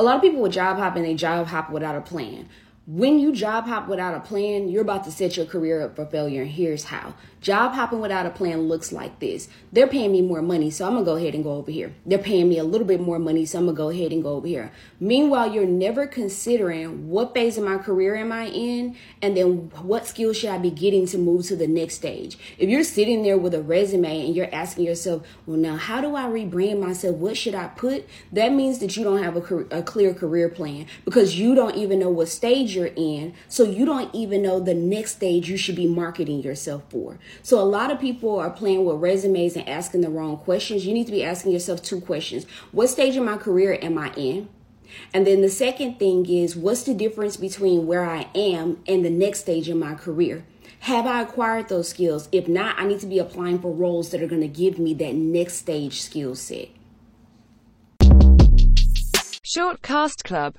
a lot of people with job hopping, they job hop without a plan. When you job hop without a plan, you're about to set your career up for failure. And here's how. Job hopping without a plan looks like this. They're paying me more money, so I'm going to go ahead and go over here. They're paying me a little bit more money, so I'm going to go ahead and go over here. Meanwhile, you're never considering what phase of my career am I in, and then what skills should I be getting to move to the next stage. If you're sitting there with a resume and you're asking yourself, well, now, how do I rebrand myself? What should I put? That means that you don't have a clear career plan, because you don't even know what stage you're in, so you don't even know the next stage you should be marketing yourself for. So a lot of people are playing with resumes and asking the wrong questions. You need to be asking yourself two questions. What stage of my career am I in? And then the second thing is, what's the difference between where I am and the next stage of my career? Have I acquired those skills? If not, I need to be applying for roles that are going to give me that next stage skill set. Shortcast Club.